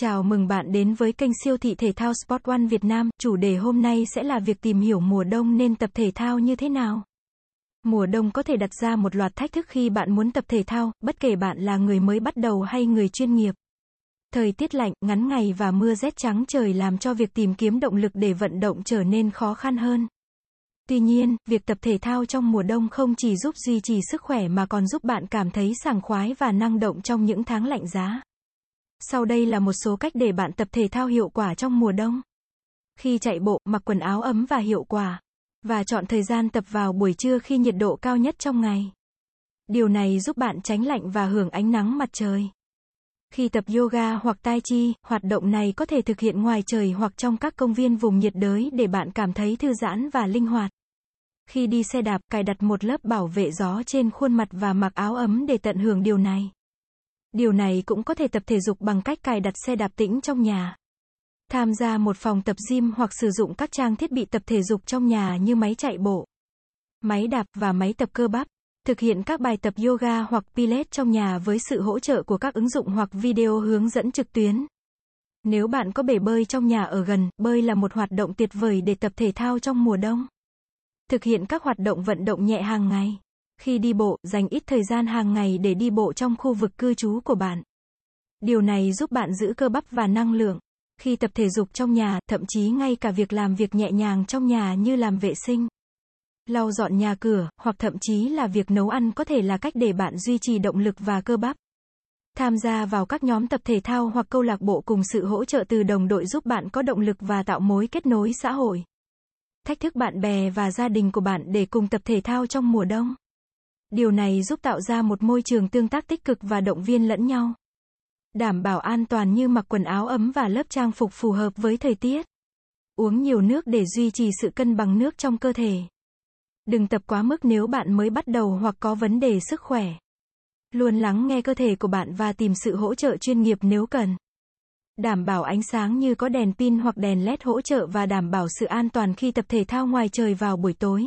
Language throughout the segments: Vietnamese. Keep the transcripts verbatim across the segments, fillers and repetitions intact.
Chào mừng bạn đến với kênh siêu thị thể thao Sport One Việt Nam. Chủ đề hôm nay sẽ là việc tìm hiểu mùa đông nên tập thể thao như thế nào. Mùa đông có thể đặt ra một loạt thách thức khi bạn muốn tập thể thao, bất kể bạn là người mới bắt đầu hay người chuyên nghiệp. Thời tiết lạnh, ngắn ngày và mưa rét trắng trời làm cho việc tìm kiếm động lực để vận động trở nên khó khăn hơn. Tuy nhiên, việc tập thể thao trong mùa đông không chỉ giúp duy trì sức khỏe mà còn giúp bạn cảm thấy sảng khoái và năng động trong những tháng lạnh giá. Sau đây là một số cách để bạn tập thể thao hiệu quả trong mùa đông. Khi chạy bộ, mặc quần áo ấm và hiệu quả. Và chọn thời gian tập vào buổi trưa khi nhiệt độ cao nhất trong ngày. Điều này giúp bạn tránh lạnh và hưởng ánh nắng mặt trời. Khi tập yoga hoặc tai chi, hoạt động này có thể thực hiện ngoài trời hoặc trong các công viên vùng nhiệt đới để bạn cảm thấy thư giãn và linh hoạt. Khi đi xe đạp, cài đặt một lớp bảo vệ gió trên khuôn mặt và mặc áo ấm để tận hưởng điều này. Điều này cũng có thể tập thể dục bằng cách cài đặt xe đạp tĩnh trong nhà. Tham gia một phòng tập gym hoặc sử dụng các trang thiết bị tập thể dục trong nhà như máy chạy bộ, máy đạp và máy tập cơ bắp. Thực hiện các bài tập yoga hoặc pilates trong nhà với sự hỗ trợ của các ứng dụng hoặc video hướng dẫn trực tuyến. Nếu bạn có bể bơi trong nhà ở gần, bơi là một hoạt động tuyệt vời để tập thể thao trong mùa đông. Thực hiện các hoạt động vận động nhẹ hàng ngày. Khi đi bộ, dành ít thời gian hàng ngày để đi bộ trong khu vực cư trú của bạn. Điều này giúp bạn giữ cơ bắp và năng lượng. Khi tập thể dục trong nhà, thậm chí ngay cả việc làm việc nhẹ nhàng trong nhà như làm vệ sinh, lau dọn nhà cửa, hoặc thậm chí là việc nấu ăn có thể là cách để bạn duy trì động lực và cơ bắp. Tham gia vào các nhóm tập thể thao hoặc câu lạc bộ cùng sự hỗ trợ từ đồng đội giúp bạn có động lực và tạo mối kết nối xã hội. Thách thức bạn bè và gia đình của bạn để cùng tập thể thao trong mùa đông. Điều này giúp tạo ra một môi trường tương tác tích cực và động viên lẫn nhau. Đảm bảo an toàn như mặc quần áo ấm và lớp trang phục phù hợp với thời tiết. Uống nhiều nước để duy trì sự cân bằng nước trong cơ thể. Đừng tập quá mức nếu bạn mới bắt đầu hoặc có vấn đề sức khỏe. Luôn lắng nghe cơ thể của bạn và tìm sự hỗ trợ chuyên nghiệp nếu cần. Đảm bảo ánh sáng như có đèn pin hoặc đèn led hỗ trợ và đảm bảo sự an toàn khi tập thể thao ngoài trời vào buổi tối.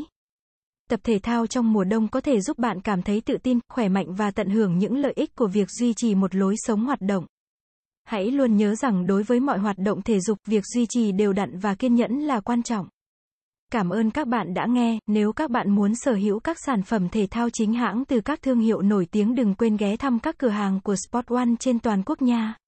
Tập thể thao trong mùa đông có thể giúp bạn cảm thấy tự tin, khỏe mạnh và tận hưởng những lợi ích của việc duy trì một lối sống hoạt động. Hãy luôn nhớ rằng đối với mọi hoạt động thể dục, việc duy trì đều đặn và kiên nhẫn là quan trọng. Cảm ơn các bạn đã nghe. Nếu các bạn muốn sở hữu các sản phẩm thể thao chính hãng từ các thương hiệu nổi tiếng, đừng quên ghé thăm các cửa hàng của Sport One trên toàn quốc nha.